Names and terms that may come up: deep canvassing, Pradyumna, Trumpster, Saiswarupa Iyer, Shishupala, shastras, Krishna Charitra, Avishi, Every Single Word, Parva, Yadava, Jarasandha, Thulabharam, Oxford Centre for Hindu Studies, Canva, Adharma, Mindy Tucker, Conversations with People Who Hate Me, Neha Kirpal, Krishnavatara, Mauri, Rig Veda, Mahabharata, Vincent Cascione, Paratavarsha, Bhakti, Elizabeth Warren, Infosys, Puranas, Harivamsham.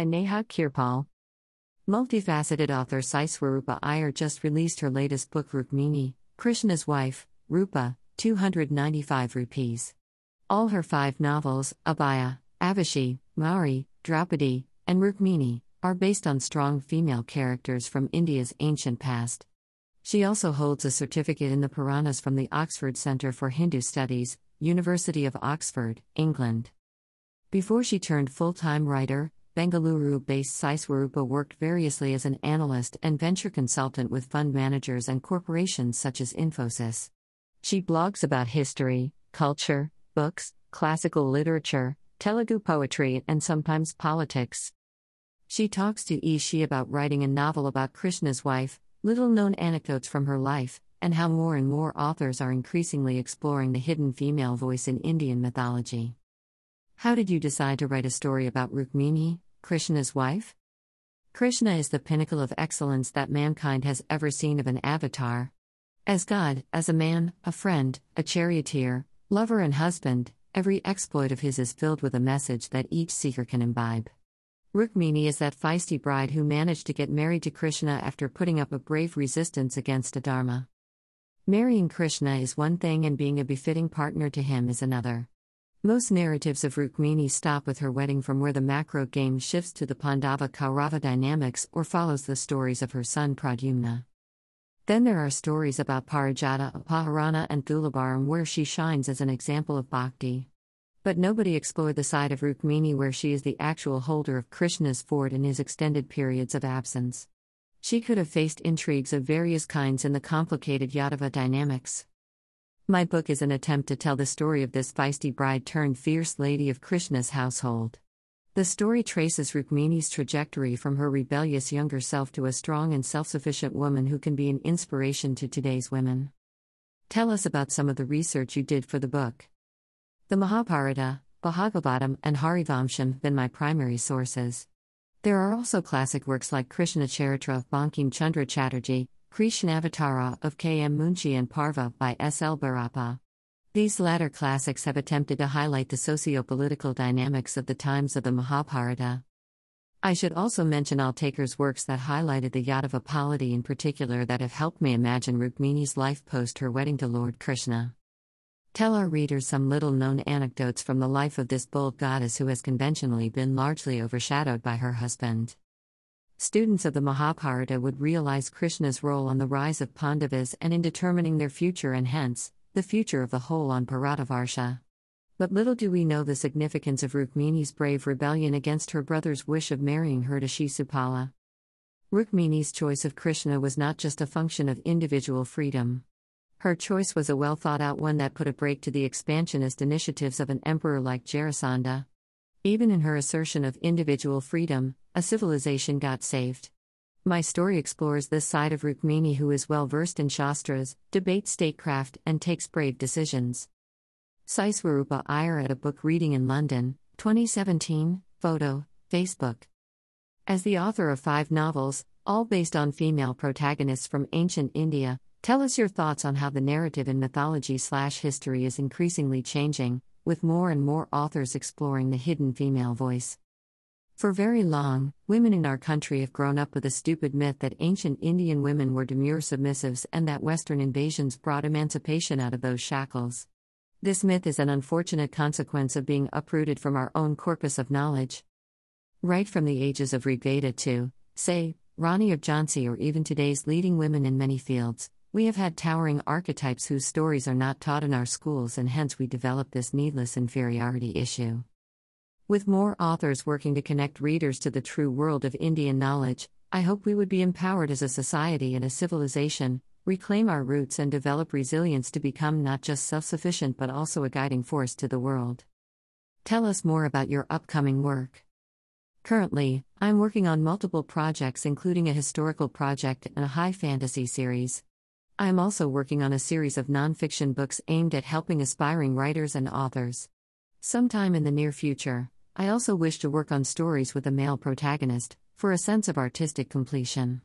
by Neha Kirpal. Multifaceted author Saiswarupa Iyer just released her latest book Rukmini, Krishna's Wife, Rupa, 295 rupees. All her five novels, Abhaya, Avishi, Mauri, Draupadi, and Rukmini, are based on strong female characters from India's ancient past. She also holds a certificate in the Puranas from the Oxford Centre for Hindu Studies, University of Oxford, England. Before she turned full-time writer, Bengaluru-based Saiswarupa worked variously as an analyst and venture consultant with fund managers and corporations such as Infosys. She blogs about history, culture, books, classical literature, Telugu poetry and sometimes politics. She talks to Ishi about writing a novel about Krishna's wife, little-known anecdotes from her life, and how more and more authors are increasingly exploring the hidden female voice in Indian mythology. How did you decide to write a story about Rukmini, Krishna's wife? Krishna is the pinnacle of excellence that mankind has ever seen of an avatar. As God, as a man, a friend, a charioteer, lover and husband, every exploit of his is filled with a message that each seeker can imbibe. Rukmini is that feisty bride who managed to get married to Krishna after putting up a brave resistance against Adharma. Marrying Krishna is one thing and being a befitting partner to him is another. Most narratives of Rukmini stop with her wedding, from where the macro game shifts to the Pandava-Kaurava dynamics or follows the stories of her son Pradyumna. Then there are stories about Parajata, Appaharana and Thulabharam where she shines as an example of Bhakti. But nobody explored the side of Rukmini where she is the actual holder of Krishna's fort in his extended periods of absence. She could have faced intrigues of various kinds in the complicated Yadava dynamics. My book is an attempt to tell the story of this feisty bride-turned-fierce lady of Krishna's household. The story traces Rukmini's trajectory from her rebellious younger self to a strong and self-sufficient woman who can be an inspiration to today's women. Tell us about some of the research you did for the book. The Mahabharata, Bhagavatam, and Harivamsham have been my primary sources. There are also classic works like Krishna Charitra of Bankim Chandra Chatterjee, Krishnavatara of K.M. Munshi and Parva by S.L. Barapa. These latter classics have attempted to highlight the socio-political dynamics of the times of the Mahabharata. I should also mention Altaker's works that highlighted the Yadava polity in particular that have helped me imagine Rukmini's life post her wedding to Lord Krishna. Tell our readers some little-known anecdotes from the life of this bold goddess who has conventionally been largely overshadowed by her husband. Students of the Mahabharata would realize Krishna's role on the rise of Pandavas and in determining their future and hence, the future of the whole on Paratavarsha. But little do we know the significance of Rukmini's brave rebellion against her brother's wish of marrying her to Shishupala. Rukmini's choice of Krishna was not just a function of individual freedom. Her choice was a well-thought-out one that put a break to the expansionist initiatives of an emperor like Jarasandha. Even in her assertion of individual freedom, a civilization got saved. My story explores this side of Rukmini who is well-versed in Shastras, debates statecraft and takes brave decisions. Saiswarupa Iyer at a book reading in London, 2017, photo, Facebook. As the author of five novels, all based on female protagonists from ancient India, tell us your thoughts on how the narrative in mythology/history is increasingly changing, with more and more authors exploring the hidden female voice. For very long, women in our country have grown up with a stupid myth that ancient Indian women were demure submissives and that Western invasions brought emancipation out of those shackles. This myth is an unfortunate consequence of being uprooted from our own corpus of knowledge. Right from the ages of Rig Veda to, say, Rani of Jhansi or even today's leading women in many fields, we have had towering archetypes whose stories are not taught in our schools and hence we develop this needless inferiority issue. With more authors working to connect readers to the true world of Indian knowledge, I hope we would be empowered as a society and a civilization, reclaim our roots and develop resilience to become not just self-sufficient but also a guiding force to the world. Tell us more about your upcoming work. Currently, I'm working on multiple projects including a historical project and a high fantasy series. I am also working on a series of non-fiction books aimed at helping aspiring writers and authors. Sometime in the near future, I also wish to work on stories with a male protagonist, for a sense of artistic completion.